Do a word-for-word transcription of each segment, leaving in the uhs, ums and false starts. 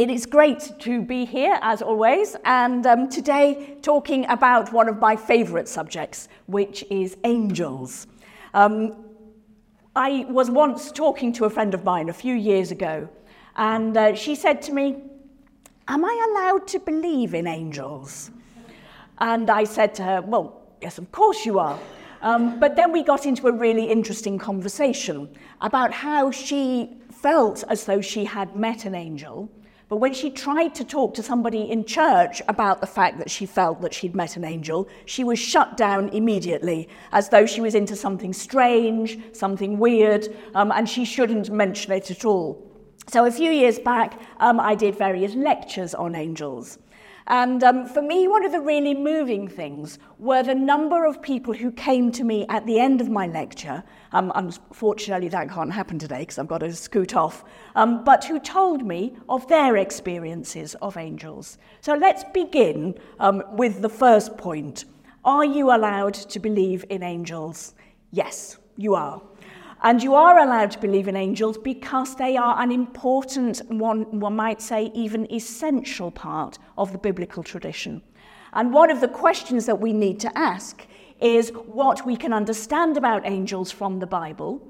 It is great to be here, as always, and um, today talking about one of my favourite subjects, which is angels. Um, I was once talking to a friend of mine a few years ago, and uh, she said to me, "Am I allowed to believe in angels?" And I said to her, "Well, yes, of course you are." Um, but then we got into a really interesting conversation about how she felt as though she had met an angel. But when she tried to talk to somebody in church about the fact that she felt that she'd met an angel, she was shut down immediately, as though she was into something strange, something weird, um, and she shouldn't mention it at all. So a few years back, um, I did various lectures on angels. And um, for me, one of the really moving things were the number of people who came to me at the end of my lecture. Um, unfortunately, that can't happen today because I've got to scoot off. Um, but who told me of their experiences of angels. So let's begin um, with the first point. Are you allowed to believe in angels? Yes, you are. And you are allowed to believe in angels because they are an important, one, one might say, even essential part of the biblical tradition. And one of the questions that we need to ask is what we can understand about angels from the Bible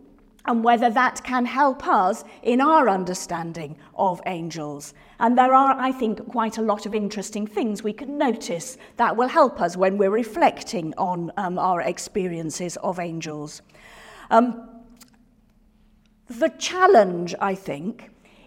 and whether that can help us in our understanding of angels. And there are, I think, quite a lot of interesting things we can notice that will help us when we're reflecting on um, our experiences of angels. Um, The challenge, I think,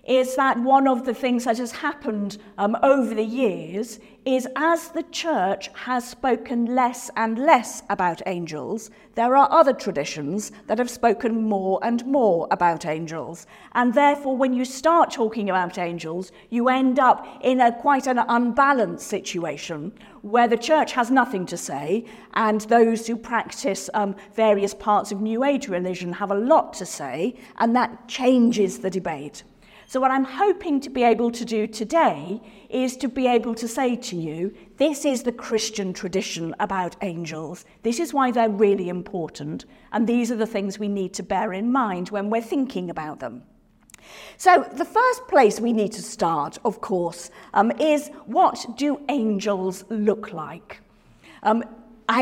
is that one of the things that has happened um, over the years is as the church has spoken less and less about angels, there are other traditions that have spoken more and more about angels. And therefore, when you start talking about angels, you end up in a quite an unbalanced situation where the church has nothing to say and those who practice um, various parts of New Age religion have a lot to say, and that changes the debate. So what I'm hoping to be able to do today is to be able to say to you, this is the Christian tradition about angels. This is why they're really important, and these are the things we need to bear in mind when we're thinking about them. So the first place we need to start, of course, um, is what do angels look like? Um,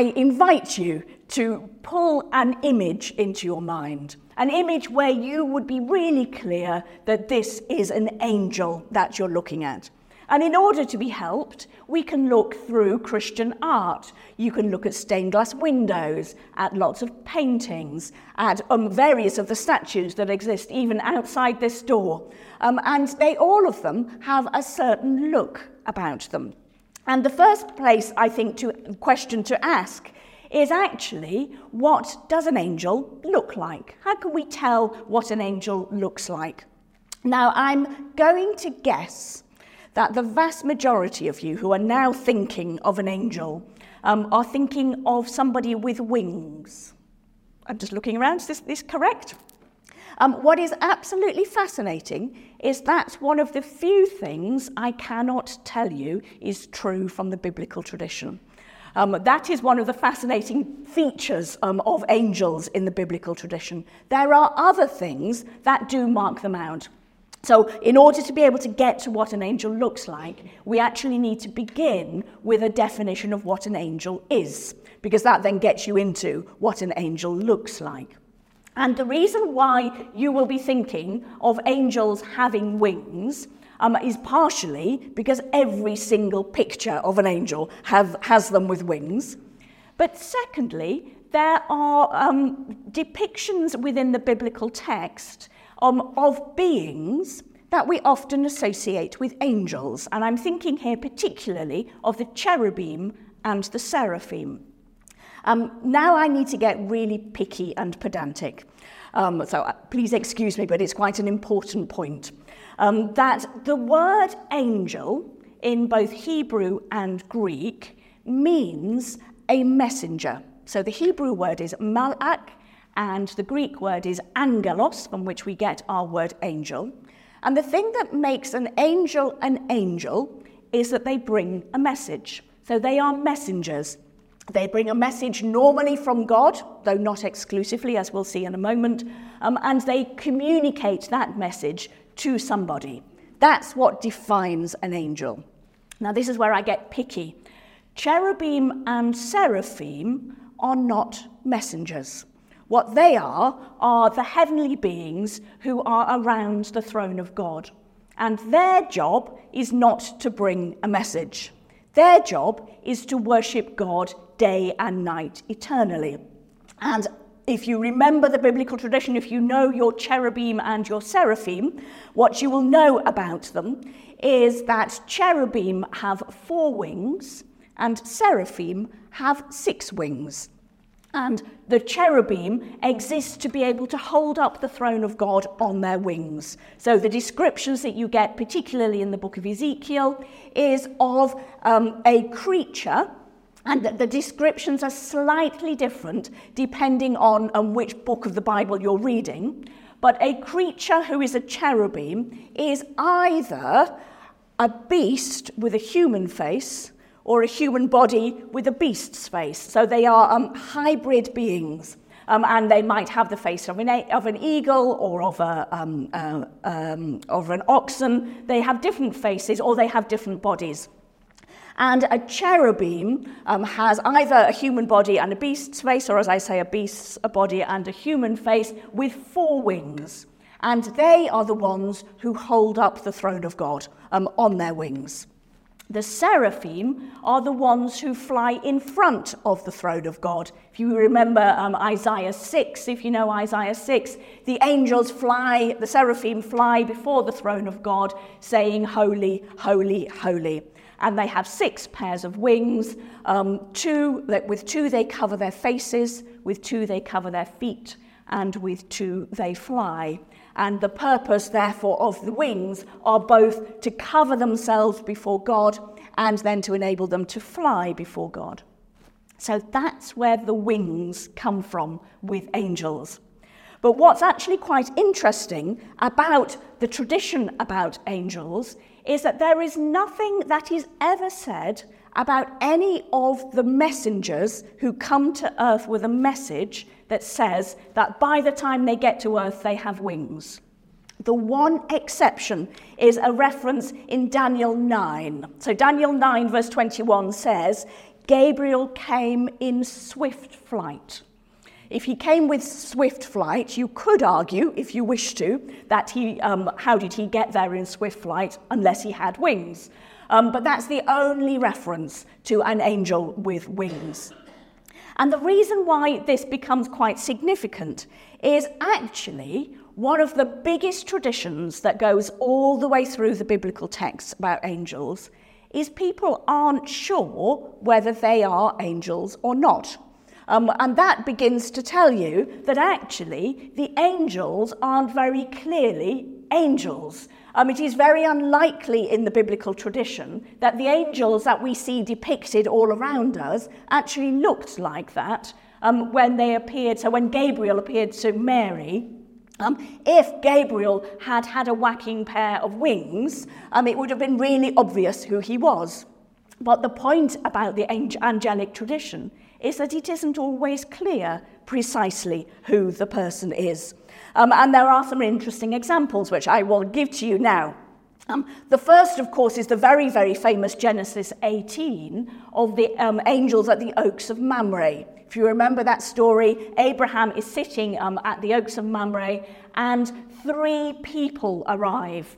I invite you to pull an image into your mind. An image where you would be really clear that this is an angel that you're looking at. And in order to be helped, we can look through Christian art. You can look at stained glass windows, at lots of paintings, at um, various of the statues that exist even outside this door. Um, and they, all of them, have a certain look about them. And the first place, I think, to question to ask is actually, what does an angel look like? How can we tell what an angel looks like? Now, I'm going to guess that the vast majority of you who are now thinking of an angel um, are thinking of somebody with wings. I'm just looking around, is this, this correct? Um, what is absolutely fascinating is that's one of the few things I cannot tell you is true from the biblical tradition. Um, that is one of the fascinating features um, of angels in the biblical tradition. There are other things that do mark them out. So in order to be able to get to what an angel looks like, we actually need to begin with a definition of what an angel is, because that then gets you into what an angel looks like. And the reason why you will be thinking of angels having wings Um, is partially because every single picture of an angel have, has them with wings. But secondly, there are um, depictions within the biblical text um, of beings that we often associate with angels. And I'm thinking here particularly of the cherubim and the seraphim. Um, now I need to get really picky and pedantic. Um, so please excuse me, but it's quite an important point. Um, that the word angel in both Hebrew and Greek means a messenger. So the Hebrew word is malach and the Greek word is angelos, from which we get our word angel. And the thing that makes an angel an angel is that they bring a message. So they are messengers. They bring a message normally from God, though not exclusively, as we'll see in a moment, um, and they communicate that message to somebody. That's what defines an angel. Now, this is where I get picky. Cherubim and seraphim are not messengers. What they are, are the heavenly beings who are around the throne of God. And their job is not to bring a message. Their job is to worship God day and night eternally. And if you remember the biblical tradition, if you know your cherubim and your seraphim, what you will know about them is that cherubim have four wings and seraphim have six wings. And the cherubim exist to be able to hold up the throne of God on their wings. So the descriptions that you get, particularly in the book of Ezekiel, is of um, a creature, and the descriptions are slightly different depending on, on which book of the Bible you're reading. But a creature who is a cherubim is either a beast with a human face or a human body with a beast's face. So they are um, hybrid beings, um, and they might have the face of an, a- of an eagle or of, a, um, uh, um, of an oxen. They have different faces or they have different bodies. And a cherubim um, has either a human body and a beast's face, or as I say, a beast's a body and a human face with four wings. And they are the ones who hold up the throne of God um, on their wings. The seraphim are the ones who fly in front of the throne of God. If you remember um, Isaiah six, if you know Isaiah six, the angels fly, the seraphim fly before the throne of God, saying, "Holy, holy, holy." And they have six pairs of wings. Um, two, with two they cover their faces, with two they cover their feet, and with two they fly. And the purpose, therefore, of the wings are both to cover themselves before God and then to enable them to fly before God. So that's where the wings come from with angels. But what's actually quite interesting about the tradition about angels is that there is nothing that is ever said about any of the messengers who come to earth with a message that says that by the time they get to earth, they have wings. The one exception is a reference in Daniel nine. So Daniel nine verse twenty-one says, Gabriel came in swift flight. If he came with swift flight, you could argue, if you wish to, that he, um, how did he get there in swift flight unless he had wings? Um, but that's the only reference to an angel with wings. And the reason why this becomes quite significant is actually one of the biggest traditions that goes all the way through the biblical texts about angels is people aren't sure whether they are angels or not. Um, and that begins to tell you that actually the angels aren't very clearly angels. Um, it is very unlikely in the biblical tradition that the angels that we see depicted all around us actually looked like that um, when they appeared. So when Gabriel appeared to Mary, um, if Gabriel had had a whacking pair of wings, um, it would have been really obvious who he was. But the point about the angelic tradition is that it isn't always clear precisely who the person is. Um, and there are some interesting examples which I will give to you now. Um, the first, of course, is the very, very famous Genesis eighteen of the um, angels at the Oaks of Mamre. If you remember that story, Abraham is sitting um, at the Oaks of Mamre and three people arrive.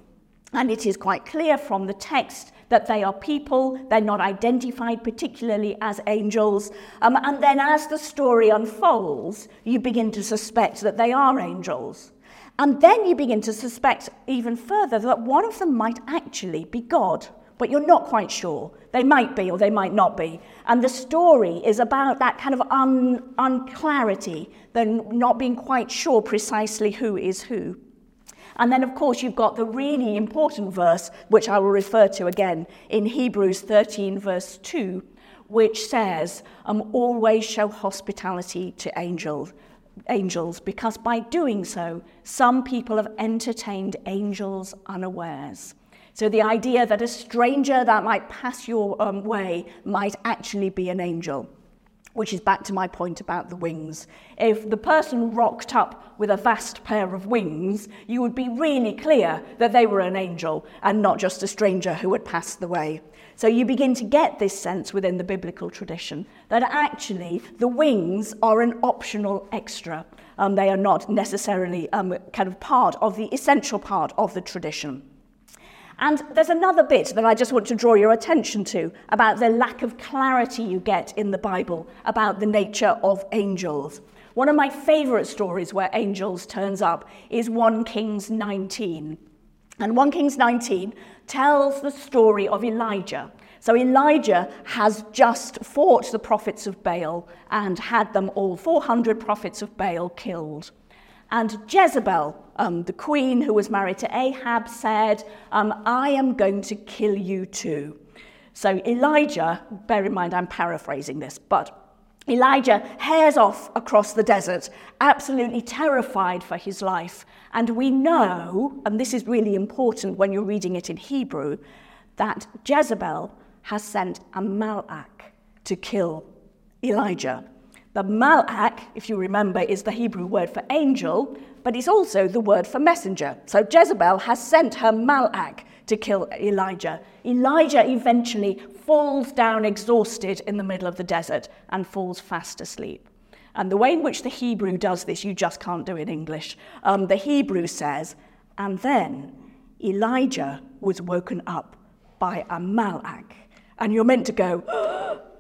And it is quite clear from the text that they are people, they're not identified particularly as angels. Um, and then as the story unfolds, you begin to suspect that they are angels. And then you begin to suspect even further that one of them might actually be God, but you're not quite sure. They might be or they might not be. And the story is about that kind of un- unclarity, then not being quite sure precisely who is who. And then, of course, you've got the really important verse, which I will refer to again, in Hebrews thirteen, verse two, which says, um, always show hospitality to angels, angels, because by doing so, some people have entertained angels unawares. So the idea that a stranger that might pass your um, way might actually be an angel. which is back to my point about the wings. If the person rocked up with a vast pair of wings, you would be really clear that they were an angel and not just a stranger who had passed the way. So you begin to get this sense within the biblical tradition that actually the wings are an optional extra. Um, they are not necessarily um, kind of part of the essential part of the tradition. And there's another bit that I just want to draw your attention to about the lack of clarity you get in the Bible about the nature of angels. One of my favourite stories where angels turns up is First Kings nineteen. And First Kings nineteen tells the story of Elijah. So Elijah has just fought the prophets of Baal and had them all, four hundred prophets of Baal, killed. And Jezebel, um, the queen who was married to Ahab, said, um, I am going to kill you too. So Elijah, bear in mind I'm paraphrasing this, but Elijah hares off across the desert, absolutely terrified for his life. And we know, and this is really important when you're reading it in Hebrew, that Jezebel has sent a malach to kill Elijah. The malach, if you remember, is the Hebrew word for angel, but it's also the word for messenger. So Jezebel has sent her malach to kill Elijah. Elijah eventually falls down exhausted in the middle of the desert and falls fast asleep. And the way in which the Hebrew does this, you just can't do in English. Um, the Hebrew says, and then Elijah was woken up by a malach. And you're meant to go,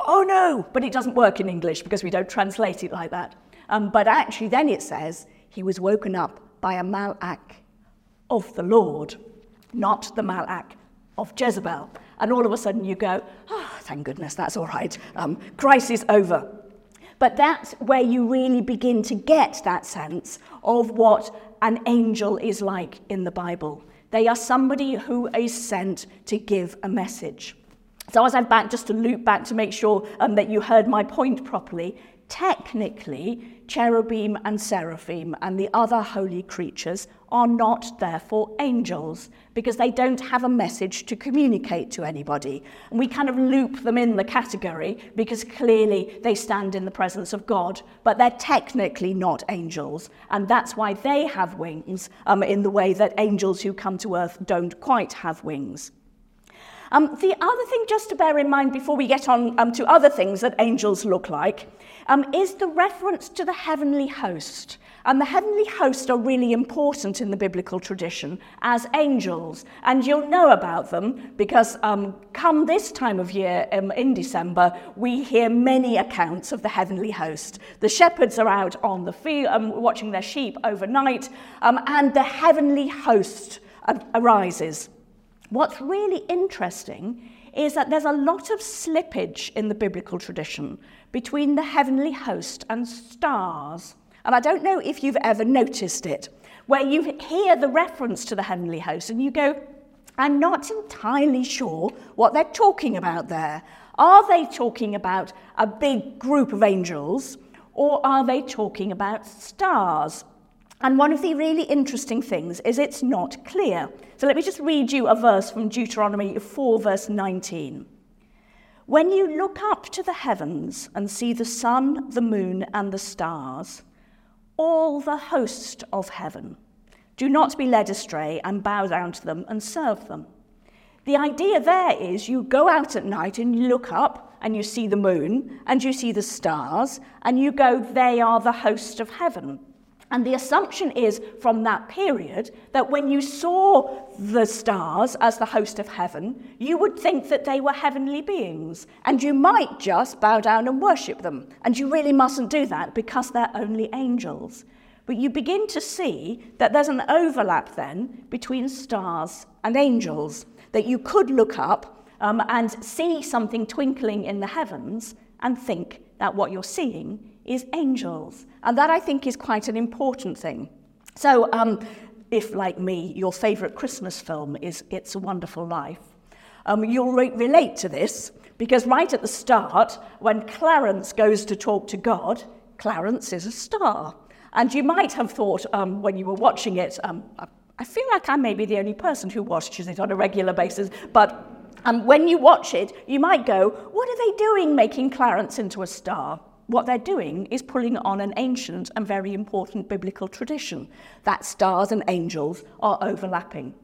oh no, but it doesn't work in English because we don't translate it like that. Um, but actually then it says, he was woken up by a malach of the Lord, not the malach of Jezebel. And all of a sudden you go, oh, thank goodness, that's all right. Um, crisis over. But that's where you really begin to get that sense of what an angel is like in the Bible. They are somebody who is sent to give a message. So as I'm back, just to loop back to make sure um, that you heard my point properly, technically, cherubim and seraphim and the other holy creatures are not therefore angels because they don't have a message to communicate to anybody. And we kind of loop them in the category because clearly they stand in the presence of God, but they're technically not angels. And that's why they have wings um, in the way that angels who come to earth don't quite have wings. Um, the other thing just to bear in mind before we get on um, to other things that angels look like um, is the reference to the heavenly host. And the heavenly host are really important in the biblical tradition as angels. And you'll know about them because um, come this time of year um, in December, we hear many accounts of the heavenly host. The shepherds are out on the field um, watching their sheep overnight um, and the heavenly host uh, arises. What's really interesting is that there's a lot of slippage in the biblical tradition between the heavenly host and stars. And I don't know if you've ever noticed it, where you hear the reference to the heavenly host and you go, I'm not entirely sure what they're talking about there. Are they talking about a big group of angels or are they talking about stars? And one of the really interesting things is it's not clear. So let me just read you a verse from Deuteronomy four, verse nineteen. When you look up to the heavens and see the sun, the moon, and the stars, all the host of heaven, do not be led astray and bow down to them and serve them. The idea there is you go out at night and you look up and you see the moon and you see the stars and you go, they are the host of heaven. And the assumption is from that period that when you saw the stars as the host of heaven, you would think that they were heavenly beings and you might just bow down and worship them. And you really mustn't do that because they're only angels. But you begin to see that there's an overlap then between stars and angels, that you could look up um, and see something twinkling in the heavens and think that what you're seeing is angels. And that I think is quite an important thing. So um, if, like me, your favourite Christmas film is It's a Wonderful Life, um, you'll re- relate to this because right at the start, when Clarence goes to talk to God, Clarence is a star. And you might have thought um, when you were watching it, um, I feel like I may be the only person who watches it on a regular basis, but um, when you watch it, you might go, what are they doing making Clarence into a star? what they're doing is pulling on an ancient and very important biblical tradition that stars and angels are overlapping,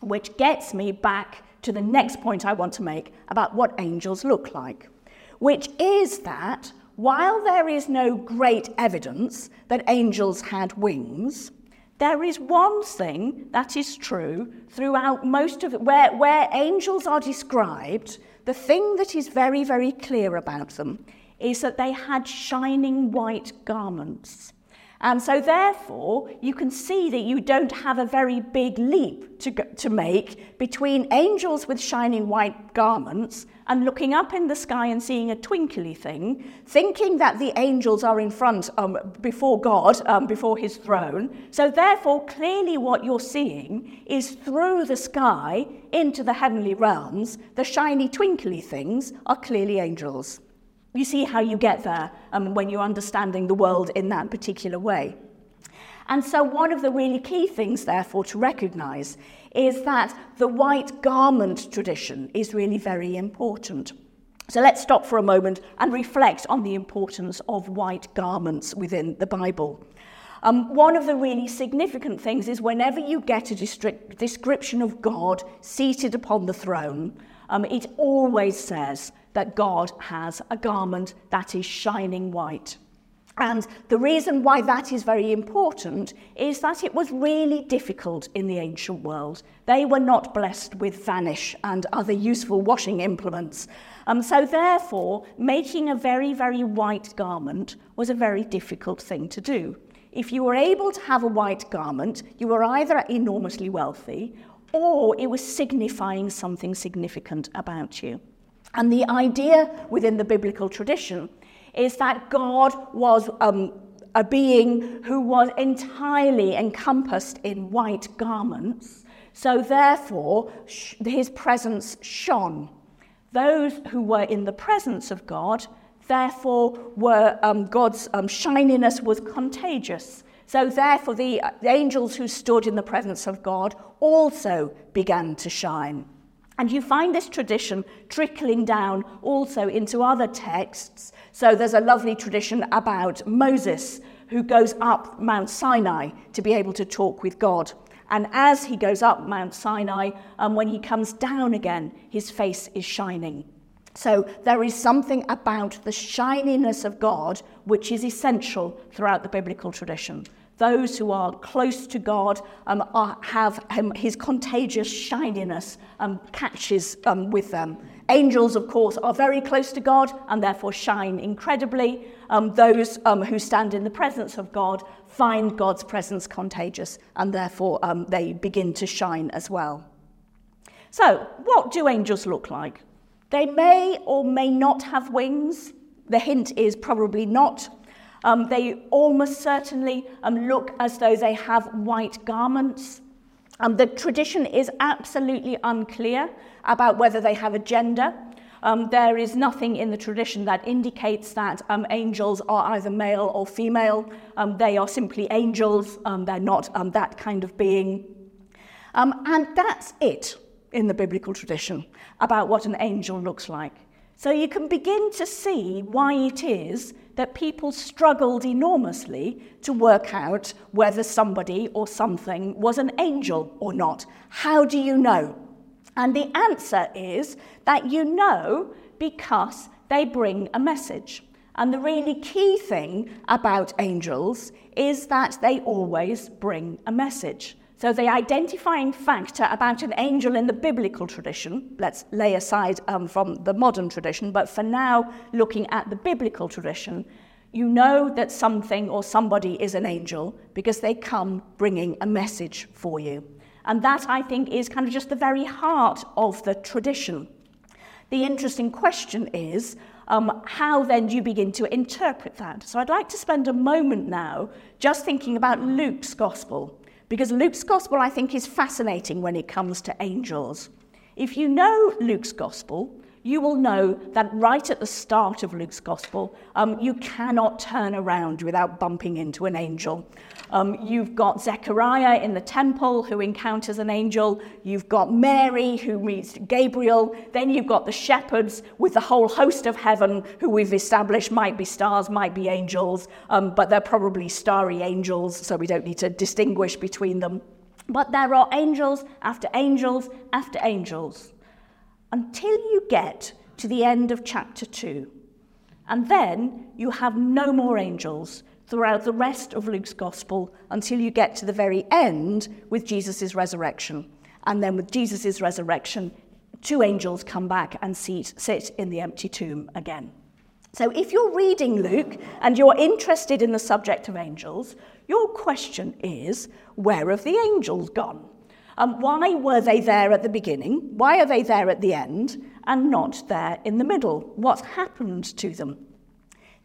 which gets me back to the next point I want to make about what angels look like, which is that while there is no great evidence that angels had wings, there is one thing that is true throughout most of it, where, where angels are described, the thing that is very, very clear about them is that they had shining white garments. And so therefore, you can see that you don't have a very big leap to go, to make between angels with shining white garments and looking up in the sky and seeing a twinkly thing, thinking that the angels are in front um, before God, um, before his throne. So therefore, clearly what you're seeing is through the sky into the heavenly realms, the shiny twinkly things are clearly angels. You see how you get there um, when you're understanding the world in that particular way. And so one of the really key things, therefore, to recognise is that the white garment tradition is really very important. So let's stop for a moment and reflect on the importance of white garments within the Bible. Um, one of the really significant things is whenever you get a district description of God seated upon the throne, um, it always says that God has a garment that is shining white. And the reason why that is very important is that it was really difficult in the ancient world. They were not blessed with vanish and other useful washing implements. Um, so therefore, making a very, very white garment was a very difficult thing to do. If you were able to have a white garment, you were either enormously wealthy or it was signifying something significant about you. And the idea within the biblical tradition is that God was um, a being who was entirely encompassed in white garments, so therefore sh- his presence shone. Those who were in the presence of God, therefore, were um, God's um, shininess was contagious. So therefore, the angels who stood in the presence of God also began to shine. And you find this tradition trickling down also into other texts. So there's a lovely tradition about Moses, who goes up Mount Sinai to be able to talk with God. And as he goes up Mount Sinai, and when he comes down again, his face is shining. So there is something about the shininess of God which is essential throughout the biblical tradition. Those who are close to God um, are, have um, his contagious shininess um, catches um, with them. Angels, of course, are very close to God and therefore shine incredibly. Um, those um, who stand in the presence of God find God's presence contagious and therefore um, they begin to shine as well. So, what do angels look like? They may or may not have wings. The hint is probably not. Um, they almost certainly um, look as though they have white garments. Um, the tradition is absolutely unclear about whether they have a gender. Um, there is nothing in the tradition that indicates that um, angels are either male or female. Um, they are simply angels. Um, they're not um, that kind of being. Um, and that's it in the biblical tradition about what an angel looks like. So you can begin to see why it is that people struggled enormously to work out whether somebody or something was an angel or not. How do you know? And the answer is that you know because they bring a message. And the really key thing about angels is that they always bring a message. So the identifying factor about an angel in the biblical tradition, let's lay aside um, from the modern tradition, but for now, looking at the biblical tradition, you know that something or somebody is an angel because they come bringing a message for you. And that, I think, is kind of just the very heart of the tradition. The interesting question is, Um, how then do you begin to interpret that? So I'd like to spend a moment now just thinking about Luke's Gospel, because Luke's Gospel, I think, is fascinating when it comes to angels. If you know Luke's Gospel, you will know that right at the start of Luke's Gospel, um, you cannot turn around without bumping into an angel. Um, you've got Zechariah in the temple who encounters an angel. You've got Mary who meets Gabriel. Then you've got the shepherds with the whole host of heaven who we've established might be stars, might be angels, um, but they're probably starry angels, so we don't need to distinguish between them. But there are angels after angels after angels until you get to the end of chapter two. And then you have no more angels throughout the rest of Luke's gospel until you get to the very end with Jesus' resurrection. And then with Jesus' resurrection, two angels come back and seat, sit in the empty tomb again. So if you're reading Luke and you're interested in the subject of angels, your question is, where have the angels gone? Um, why were they there at the beginning? Why are they there at the end and not there in the middle? What's happened to them?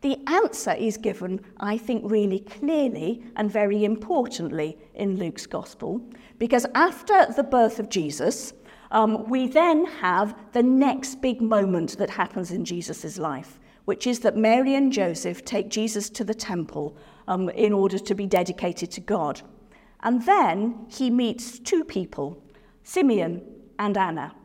The answer is given, I think, really clearly and very importantly in Luke's Gospel, because after the birth of Jesus, um, we then have the next big moment that happens in Jesus' life, which is that Mary and Joseph take Jesus to the temple um, in order to be dedicated to God. And then he meets two people, Simeon and Anna.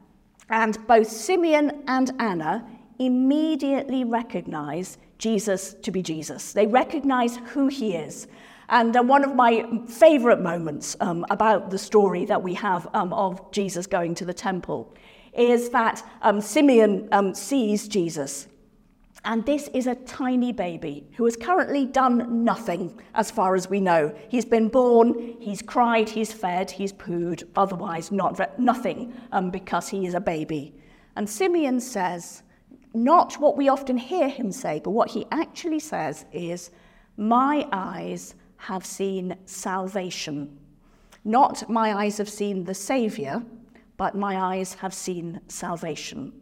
And both Simeon and Anna immediately recognize Jesus to be Jesus. They recognize who he is. And uh, one of my favorite moments um, about the story that we have um, of Jesus going to the temple is that um, Simeon um, sees Jesus. And this is a tiny baby who has currently done nothing, as far as we know. He's been born, he's cried, he's fed, he's pooed, otherwise not re- nothing, um, because he is a baby. And Simeon says, not what we often hear him say, but what he actually says is, my eyes have seen salvation. Not my eyes have seen the Saviour, but my eyes have seen salvation.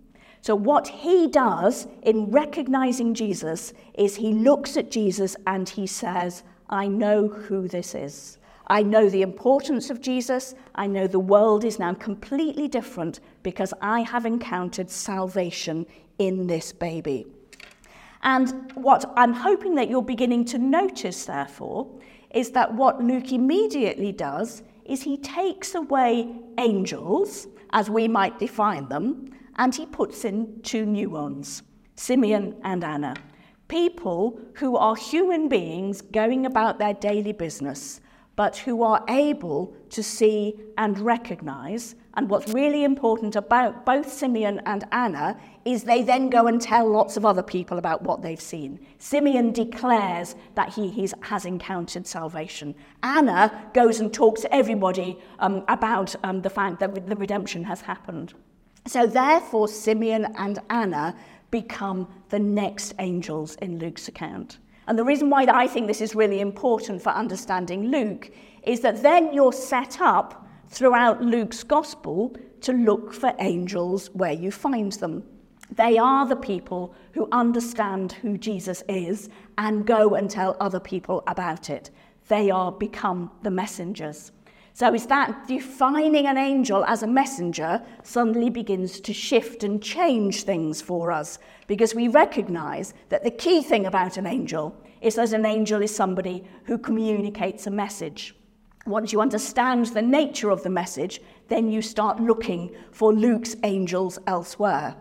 So what he does in recognizing Jesus is he looks at Jesus and he says, I know who this is. I know the importance of Jesus. I know the world is now completely different because I have encountered salvation in this baby. And what I'm hoping that you're beginning to notice, therefore, is that what Luke immediately does is he takes away angels, as we might define them, and he puts in two new ones, Simeon and Anna, people who are human beings going about their daily business, but who are able to see and recognize. And what's really important about both Simeon and Anna is they then go and tell lots of other people about what they've seen. Simeon declares that he he's, has encountered salvation. Anna goes and talks to everybody um, about um, the fact that the redemption has happened. So therefore, Simeon and Anna become the next angels in Luke's account. And the reason why I think this is really important for understanding Luke is that then you're set up throughout Luke's gospel to look for angels where you find them. They are the people who understand who Jesus is and go and tell other people about it. They are become the messengers. So is that defining an angel as a messenger suddenly begins to shift and change things for us, because we recognize that the key thing about an angel is that an angel is somebody who communicates a message. Once you understand the nature of the message, then you start looking for Luke's angels elsewhere.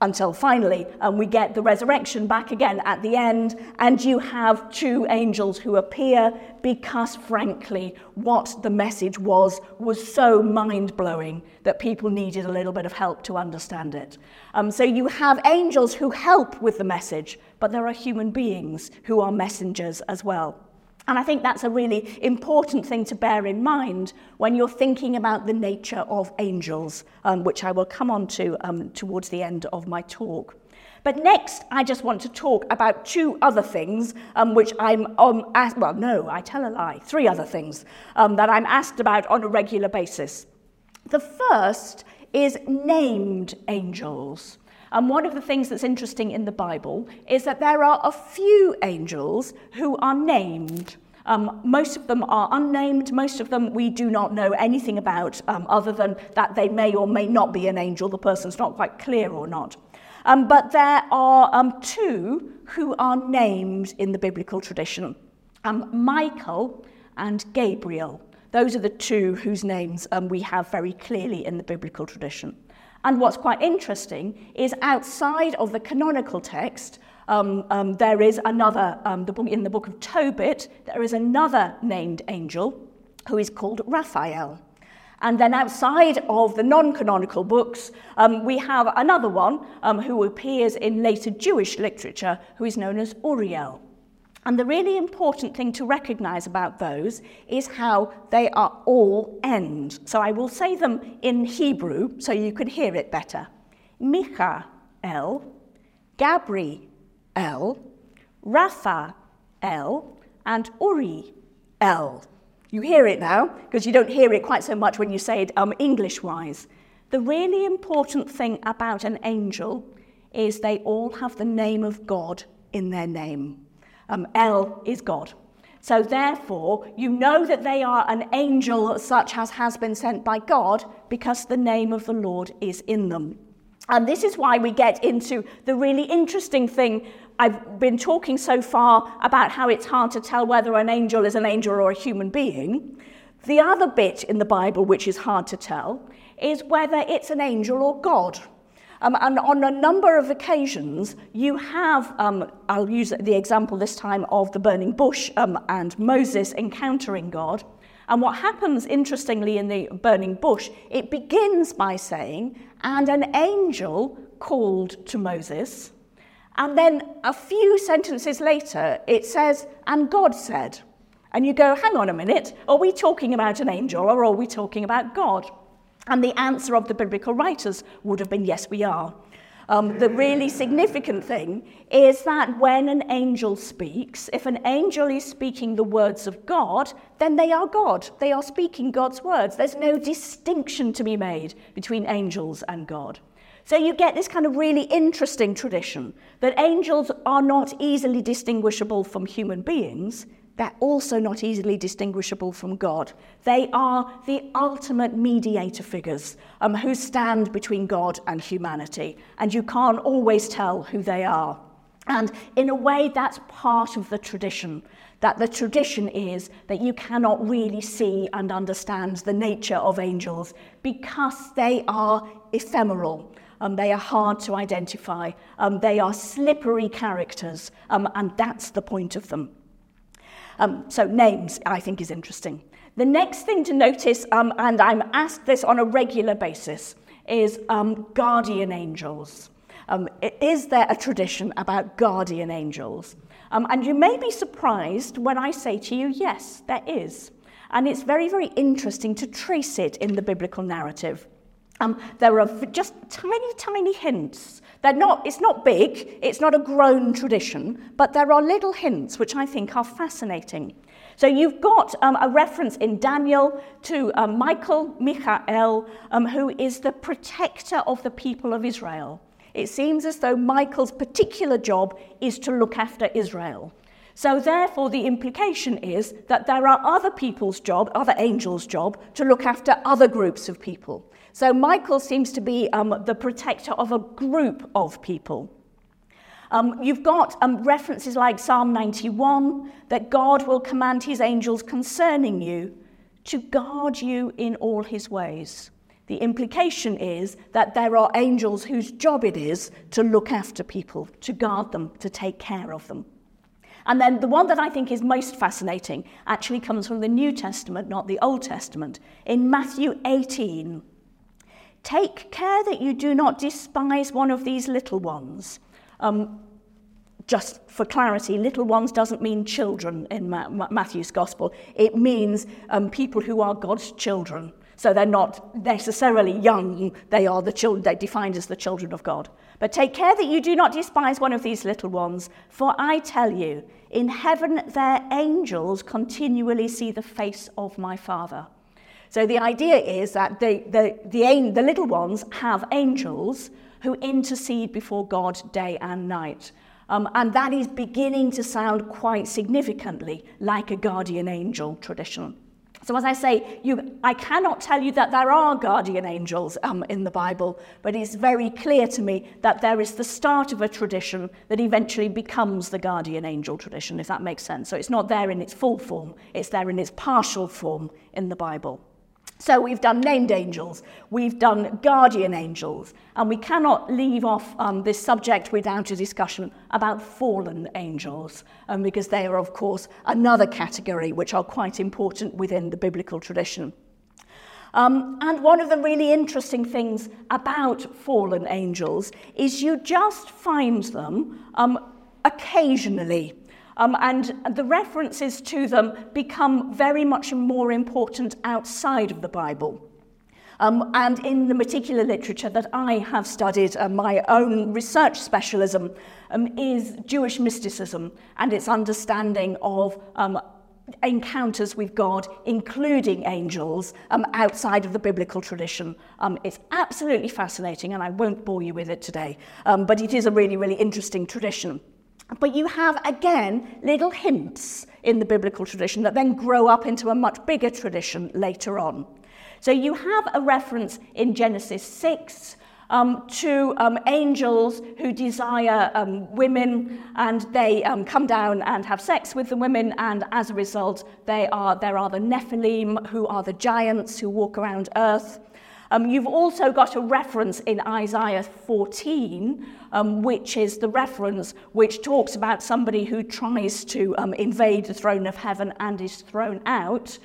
Until finally, um, we get the resurrection back again at the end, and you have two angels who appear because, frankly, what the message was was so mind-blowing that people needed a little bit of help to understand it. Um, so you have angels who help with the message, but there are human beings who are messengers as well. And I think that's a really important thing to bear in mind when you're thinking about the nature of angels, um, which I will come on to um, towards the end of my talk. But next, I just want to talk about two other things, um, which I'm, um, asked, well, no, I tell a lie, three other things um, that I'm asked about on a regular basis. The first is named angels. And one of the things that's interesting in the Bible is that there are a few angels who are named. Um, most of them are unnamed. Most of them we do not know anything about, um, other than that they may or may not be an angel. The person's not quite clear or not. Um, but there are um, two who are named in the biblical tradition. Um, Michael and Gabriel. Those are the two whose names um, we have very clearly in the biblical tradition. And what's quite interesting is outside of the canonical text, um, um, there is another, um, the book, in the book of Tobit, there is another named angel who is called Raphael. And then outside of the non-canonical books, um, we have another one um, who appears in later Jewish literature, who is known as Uriel. And the really important thing to recognize about those is how they are all end. So I will say them in Hebrew so you can hear it better. Michael, Gabriel, Raphael, and Uriel. You hear it now, because you don't hear it quite so much when you say it um, English-wise. The really important thing about an angel is they all have the name of God in their name. Um, El is God. So therefore, you know that they are an angel such as has been sent by God, because the name of the Lord is in them. And this is why we get into the really interesting thing. I've been talking so far about how it's hard to tell whether an angel is an angel or a human being. The other bit in the Bible which is hard to tell is whether it's an angel or God. Um, and on a number of occasions, you have, um, I'll use the example this time of the burning bush um, and Moses encountering God. And what happens, interestingly, in the burning bush, it begins by saying, and an angel called to Moses. And then a few sentences later, it says, and God said. And you go, hang on a minute, are we talking about an angel or are we talking about God? And the answer of the biblical writers would have been, yes, we are. Um, the really significant thing is that when an angel speaks, if an angel is speaking the words of God, then they are God. They are speaking God's words. There's no distinction to be made between angels and God. So you get this kind of really interesting tradition that angels are not easily distinguishable from human beings. They're also not easily distinguishable from God. They are the ultimate mediator figures um, who stand between God and humanity, and you can't always tell who they are. And in a way, that's part of the tradition, that the tradition is that you cannot really see and understand the nature of angels because they are ephemeral. Um, they are hard to identify. Um, they are slippery characters, um, and that's the point of them. Um, so names, I think, is interesting. The next thing to notice, um, and I'm asked this on a regular basis, is um, guardian angels. Um, is there a tradition about guardian angels? Um, and you may be surprised when I say to you, yes, there is. And it's very, very interesting to trace it in the biblical narrative. Um, there are just tiny, tiny hints. They're not, it's not big, it's not a grown tradition, but there are little hints which I think are fascinating. So you've got um, a reference in Daniel to uh, Michael, Michael, um, who is the protector of the people of Israel. It seems as though Michael's particular job is to look after Israel. So therefore, the implication is that there are other people's job, other angels' job, to look after other groups of people. So Michael seems to be um, the protector of a group of people. Um, you've got um, references like Psalm ninety-one, that God will command his angels concerning you to guard you in all his ways. The implication is that there are angels whose job it is to look after people, to guard them, to take care of them. And then the one that I think is most fascinating actually comes from the New Testament, not the Old Testament. In Matthew eighteen, take care that you do not despise one of these little ones. Um, just for clarity, little ones doesn't mean children in Ma- Ma- Matthew's Gospel. It means um, people who are God's children. So they're not necessarily young, they are the children, they're defined as the children of God. But take care that you do not despise one of these little ones, for I tell you, in heaven their angels continually see the face of my Father. So the idea is that the, the, the, the little ones have angels who intercede before God day and night. Um, and that is beginning to sound quite significantly like a guardian angel tradition. So as I say, you, I cannot tell you that there are guardian angels um, in the Bible, but it's very clear to me that there is the start of a tradition that eventually becomes the guardian angel tradition, if that makes sense. So it's not there in its full form, it's there in its partial form in the Bible. So we've done named angels, we've done guardian angels, and we cannot leave off um, this subject without a discussion about fallen angels, um, because they are, of course, another category which are quite important within the biblical tradition. Um, and one of the really interesting things about fallen angels is you just find them um, occasionally. Um, and the references to them become very much more important outside of the Bible. Um, and in the particular literature that I have studied, uh, my own research specialism um, is Jewish mysticism and its understanding of um, encounters with God, including angels, um, outside of the biblical tradition. Um, it's absolutely fascinating, and I won't bore you with it today, um, but it is a really, really interesting tradition. But you have, again, little hints in the biblical tradition that then grow up into a much bigger tradition later on. So you have a reference in Genesis six um, to um, angels who desire um, women, and they um, come down and have sex with the women, and as a result, they are there are the Nephilim, who are the giants who walk around earth. Um, you've also got a reference in Isaiah fourteen, um, which is the reference which talks about somebody who tries to um, invade the throne of heaven and is thrown out.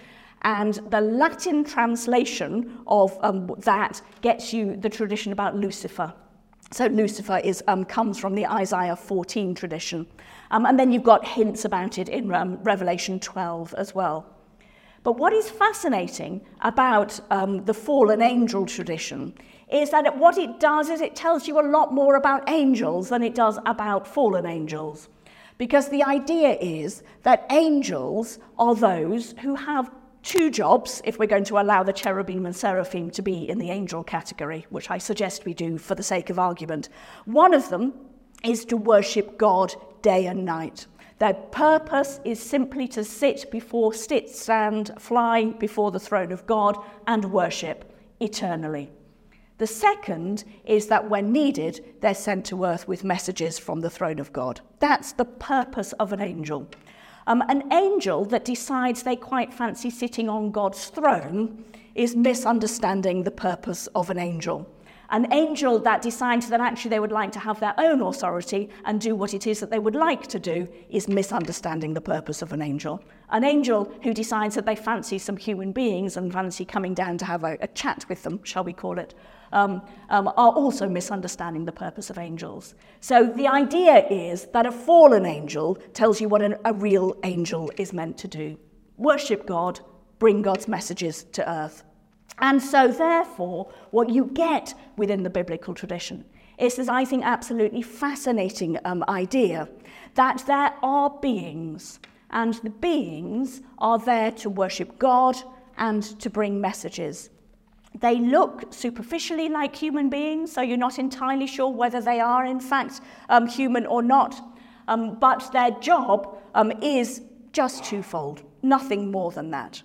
And the Latin translation of um, that gets you the tradition about Lucifer. So Lucifer is, um, comes from the Isaiah fourteen tradition. Um, and then you've got hints about it in um, Revelation twelve as well. But what is fascinating about um, the fallen angel tradition is that what it does is it tells you a lot more about angels than it does about fallen angels. Because the idea is that angels are those who have two jobs, if we're going to allow the cherubim and seraphim to be in the angel category, which I suggest we do for the sake of argument. One of them is to worship God day and night. Their purpose is simply to sit before, sit, stand, fly before the throne of God and worship eternally. The second is that when needed, they're sent to earth with messages from the throne of God. That's the purpose of an angel. Um, an angel that decides they quite fancy sitting on God's throne is misunderstanding the purpose of an angel. An angel that decides that actually they would like to have their own authority and do what it is that they would like to do is misunderstanding the purpose of an angel. An angel who decides that they fancy some human beings and fancy coming down to have a, a chat with them, shall we call it, um, um, are also misunderstanding the purpose of angels. So the idea is that a fallen angel tells you what an, a real angel is meant to do. Worship God, bring God's messages to earth. And so, therefore, what you get within the biblical tradition is this, I think, absolutely fascinating um, idea that there are beings, and the beings are there to worship God and to bring messages. They look superficially like human beings, so you're not entirely sure whether they are, in fact, um, human or not, um, but their job um, is just twofold, nothing more than that.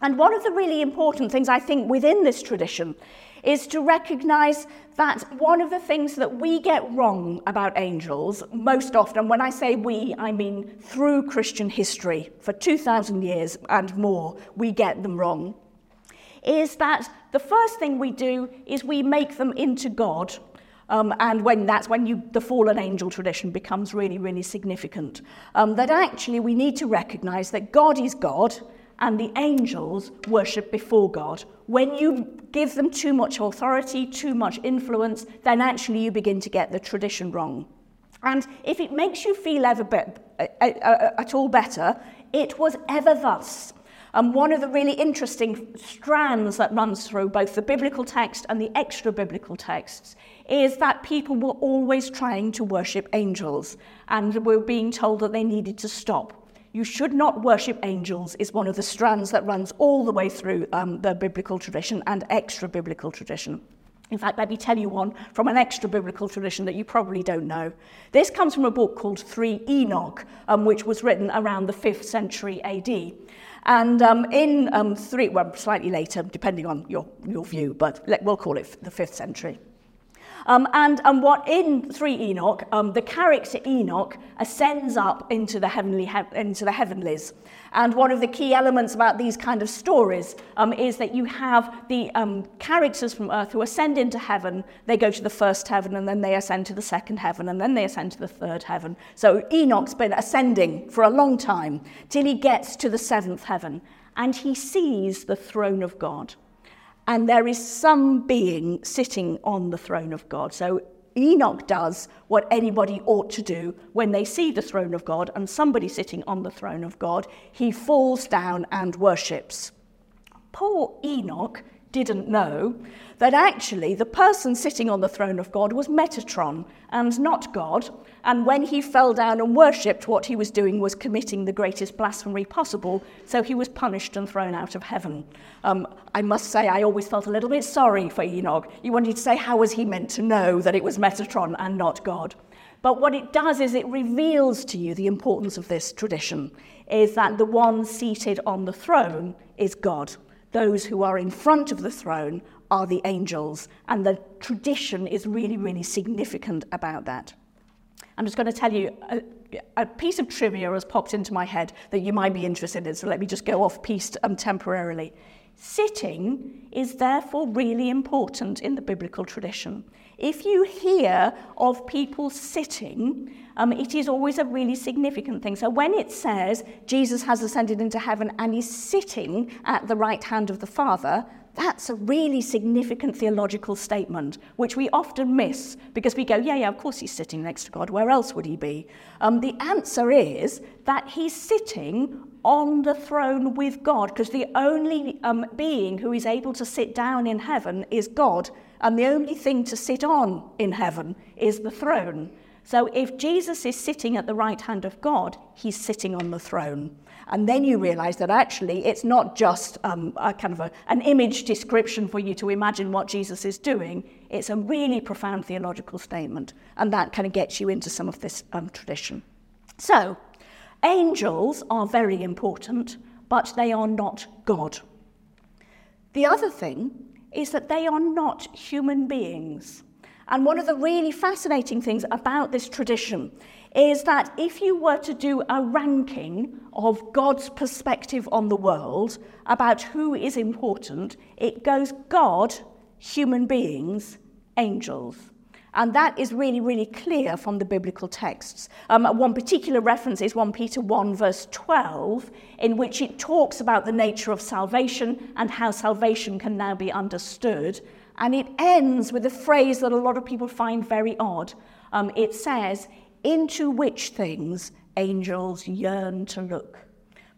And one of the really important things, I think, within this tradition is to recognise that one of the things that we get wrong about angels most often, and when I say we, I mean through Christian history, for two thousand years and more, we get them wrong, is that the first thing we do is we make them into God. Um, and when that's when you, the fallen angel tradition becomes really, really significant. Um, that actually we need to recognise that God is God, and the angels worship before God. When you give them too much authority, too much influence, then actually you begin to get the tradition wrong. And if it makes you feel ever be- at all better, it was ever thus. And one of the really interesting strands that runs through both the biblical text and the extra-biblical texts is that people were always trying to worship angels and were being told that they needed to stop. You should not worship angels is one of the strands that runs all the way through um, the biblical tradition and extra-biblical tradition. In fact, let me tell you one from an extra biblical tradition that you probably don't know. This comes from a book called Three Enoch, um, which was written around the fifth century A D. And um, in um, three, well, slightly later, depending on your, your view, but let, we'll call it the fifth century. Um, and, and what in three Enoch, um, the character Enoch ascends up into the heavenly he- into the heavenlies. And one of the key elements about these kind of stories um, is that you have the um, characters from earth who ascend into heaven. They go to the first heaven, and then they ascend to the second heaven, and then they ascend to the third heaven. So Enoch's been ascending for a long time till he gets to the seventh heaven, and he sees the throne of God. And there is some being sitting on the throne of God. So Enoch does what anybody ought to do when they see the throne of God and somebody sitting on the throne of God. He falls down and worships. Poor Enoch didn't know that actually the person sitting on the throne of God was Metatron and not God. And when he fell down and worshipped, what he was doing was committing the greatest blasphemy possible, so he was punished and thrown out of heaven. Um, I must say I always felt a little bit sorry for Enoch. You wanted to say, how was he meant to know that it was Metatron and not God? But what it does is it reveals to you the importance of this tradition, is that the one seated on the throne is God. Those who are in front of the throne are the angels, and the tradition is really, really significant about that. I'm just going to tell you, a, a piece of trivia has popped into my head that you might be interested in, so let me just go off-piste um, temporarily. Sitting is therefore really important in the biblical tradition. If you hear of people sitting, um, it is always a really significant thing. So when it says Jesus has ascended into heaven and is sitting at the right hand of the Father, that's a really significant theological statement, which we often miss because we go, yeah, yeah, of course he's sitting next to God. Where else would he be? Um, the answer is that he's sitting on the throne with God, because the only um, being who is able to sit down in heaven is God, and the only thing to sit on in heaven is the throne. So if Jesus is sitting at the right hand of God, he's sitting on the throne. And then you realise that actually it's not just um, a kind of a, an image description for you to imagine what Jesus is doing. It's a really profound theological statement, and that kind of gets you into some of this um, tradition. So angels are very important, but they are not God. The other thing is that they are not human beings. And one of the really fascinating things about this tradition is that if you were to do a ranking of God's perspective on the world about who is important, it goes God, human beings, angels. And that is really, really clear from the biblical texts. Um, one particular reference is First Peter one, verse twelve, in which it talks about the nature of salvation and how salvation can now be understood. And it ends with a phrase that a lot of people find very odd. Um, it says, into which things angels yearn to look.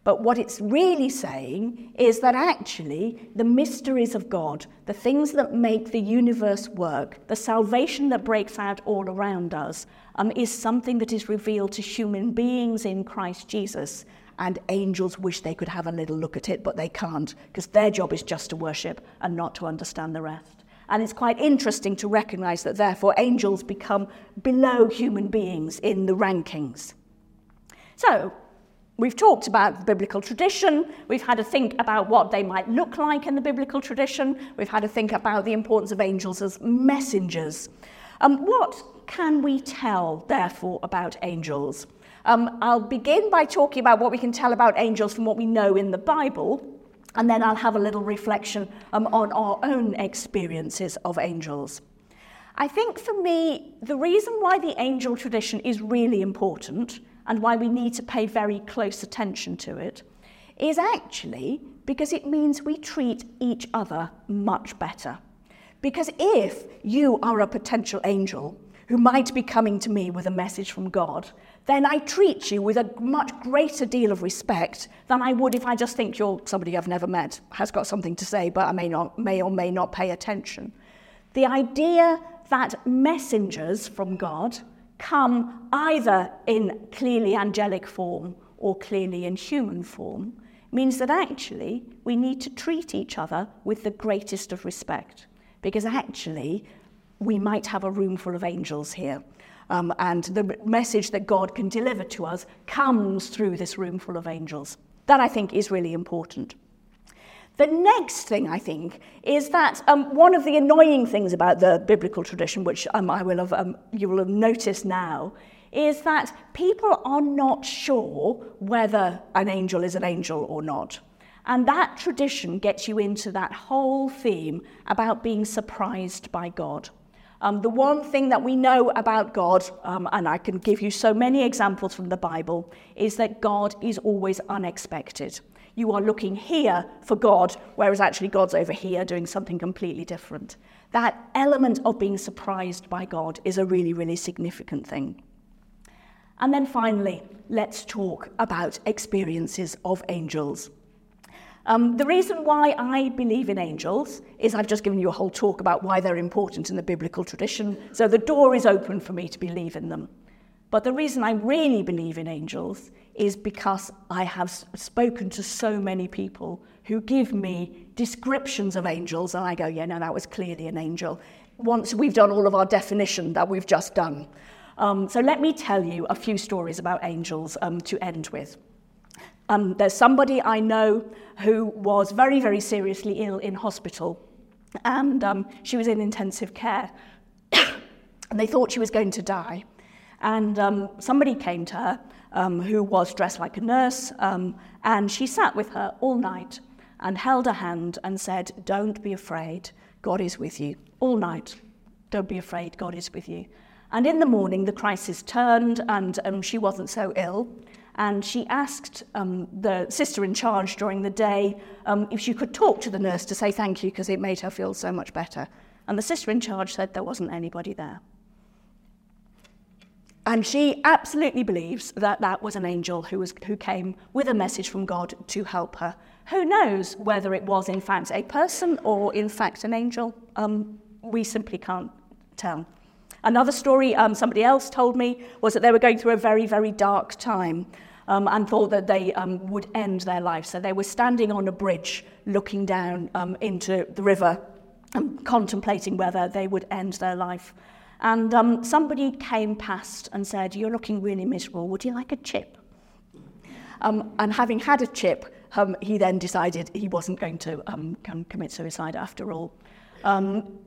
But what it's really saying is that actually the mysteries of God, the things that make the universe work, the salvation that breaks out all around us, um, is something that is revealed to human beings in Christ Jesus. And angels wish they could have a little look at it, but they can't, because their job is just to worship and not to understand the rest. And it's quite interesting to recognise that therefore angels become below human beings in the rankings. So we've talked about the biblical tradition, we've had a think about what they might look like in the biblical tradition, we've had a think about the importance of angels as messengers. Um, what can we tell, therefore, about angels? Um, I'll begin by talking about what we can tell about angels from what we know in the Bible, and then I'll have a little reflection um, on our own experiences of angels. I think for me, the reason why the angel tradition is really important and why we need to pay very close attention to it, is actually because it means we treat each other much better. Because if you are a potential angel who might be coming to me with a message from God, then I treat you with a much greater deal of respect than I would if I just think you're somebody I've never met, has got something to say, but I may not, may or may not pay attention. The idea that messengers from God come either in clearly angelic form or clearly in human form means that actually we need to treat each other with the greatest of respect. because actually we might have a room full of angels here. Um, and the message that God can deliver to us comes through this room full of angels. That, I think, is really important. The next thing, I think, is that um, one of the annoying things about the biblical tradition, which um, I will have, um, you will have noticed now, is that people are not sure whether an angel is an angel or not. And that tradition gets you into that whole theme about being surprised by God. Um, the one thing that we know about God, um, and I can give you so many examples from the Bible, is that God is always unexpected. You are looking here for God, whereas actually God's over here doing something completely different. That element of being surprised by God is a really, really significant thing. And then finally, let's talk about experiences of angels. Um, the reason why I believe in angels is I've just given you a whole talk about why they're important in the biblical tradition, so the door is open for me to believe in them. But the reason I really believe in angels is because I have spoken to so many people who give me descriptions of angels, and I go, yeah, no, that was clearly an angel, once we've done all of our definition that we've just done. Um, so let me tell you a few stories about angels um, to end with. Um, there's somebody I know who was very, very seriously ill in hospital, and um, she was in intensive care, and they thought she was going to die. And um, somebody came to her um, who was dressed like a nurse, um, and she sat with her all night and held her hand and said, "Don't be afraid, God is with you." All night, "Don't be afraid, God is with you." And in the morning, the crisis turned, and um, she wasn't so ill. And she asked um, the sister in charge during the day um, if she could talk to the nurse to say thank you because it made her feel so much better. And the sister in charge said there wasn't anybody there. And she absolutely believes that that was an angel who was who came with a message from God to help her. Who knows whether it was in fact a person or in fact an angel? Um, we simply can't tell. Another story um, somebody else told me was that they were going through a very, very dark time um, and thought that they um, would end their life. So they were standing on a bridge looking down um, into the river, um, contemplating whether they would end their life. And um, somebody came past and said, "You're looking really miserable. Would you like a chip?" Um, and having had a chip, um, he then decided he wasn't going to um, commit suicide after all. Um,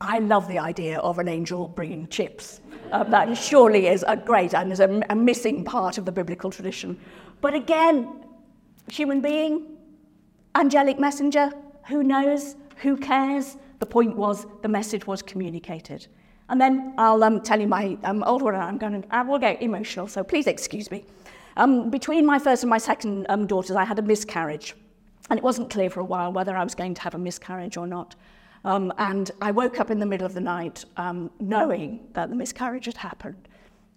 I love the idea of an angel bringing chips. Um, that surely is a great and is a, a missing part of the biblical tradition. But again, human being, angelic messenger, who knows, who cares? The point was the message was communicated. And then I'll um, tell you my um, old one, I'm going to, I will get emotional, so please excuse me. Um, between my first and my second um, daughters, I had a miscarriage. And it wasn't clear for a while whether I was going to have a miscarriage or not. Um, and I woke up in the middle of the night um, knowing that the miscarriage had happened.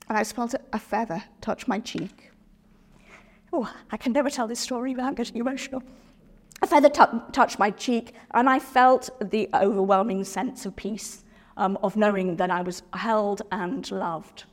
And I felt a feather touch my cheek. Oh, I can never tell this story without getting emotional. A feather t- touched my cheek, and I felt the overwhelming sense of peace, um, of knowing that I was held and loved.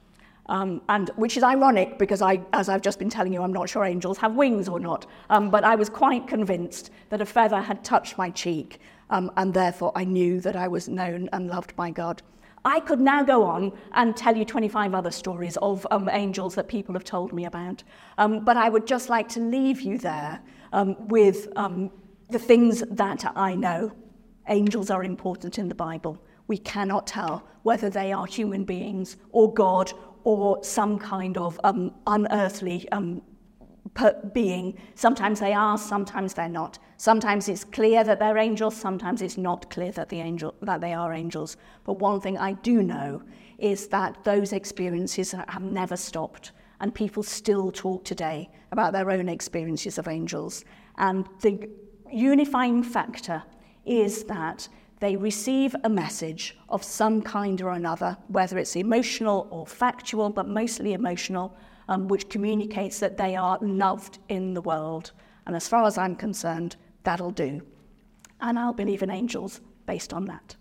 Um, and which is ironic because I, as I've just been telling you, I'm not sure angels have wings or not. Um, but I was quite convinced that a feather had touched my cheek. Um, and therefore I knew that I was known and loved by God. I could now go on and tell you twenty-five other stories of um, angels that people have told me about, um, but I would just like to leave you there um, with um, the things that I know. Angels are important in the Bible. We cannot tell whether they are human beings or God or some kind of um, unearthly um, being. Sometimes they are, sometimes they're not. Sometimes it's clear that they're angels, sometimes it's not clear that the angel that they are angels. But one thing I do know is that those experiences have never stopped, and people still talk today about their own experiences of angels. And the unifying factor is that they receive a message of some kind or another, whether it's emotional or factual, but mostly emotional, Um, which communicates that they are loved in the world. And as far as I'm concerned, that'll do. And I'll believe in angels based on that.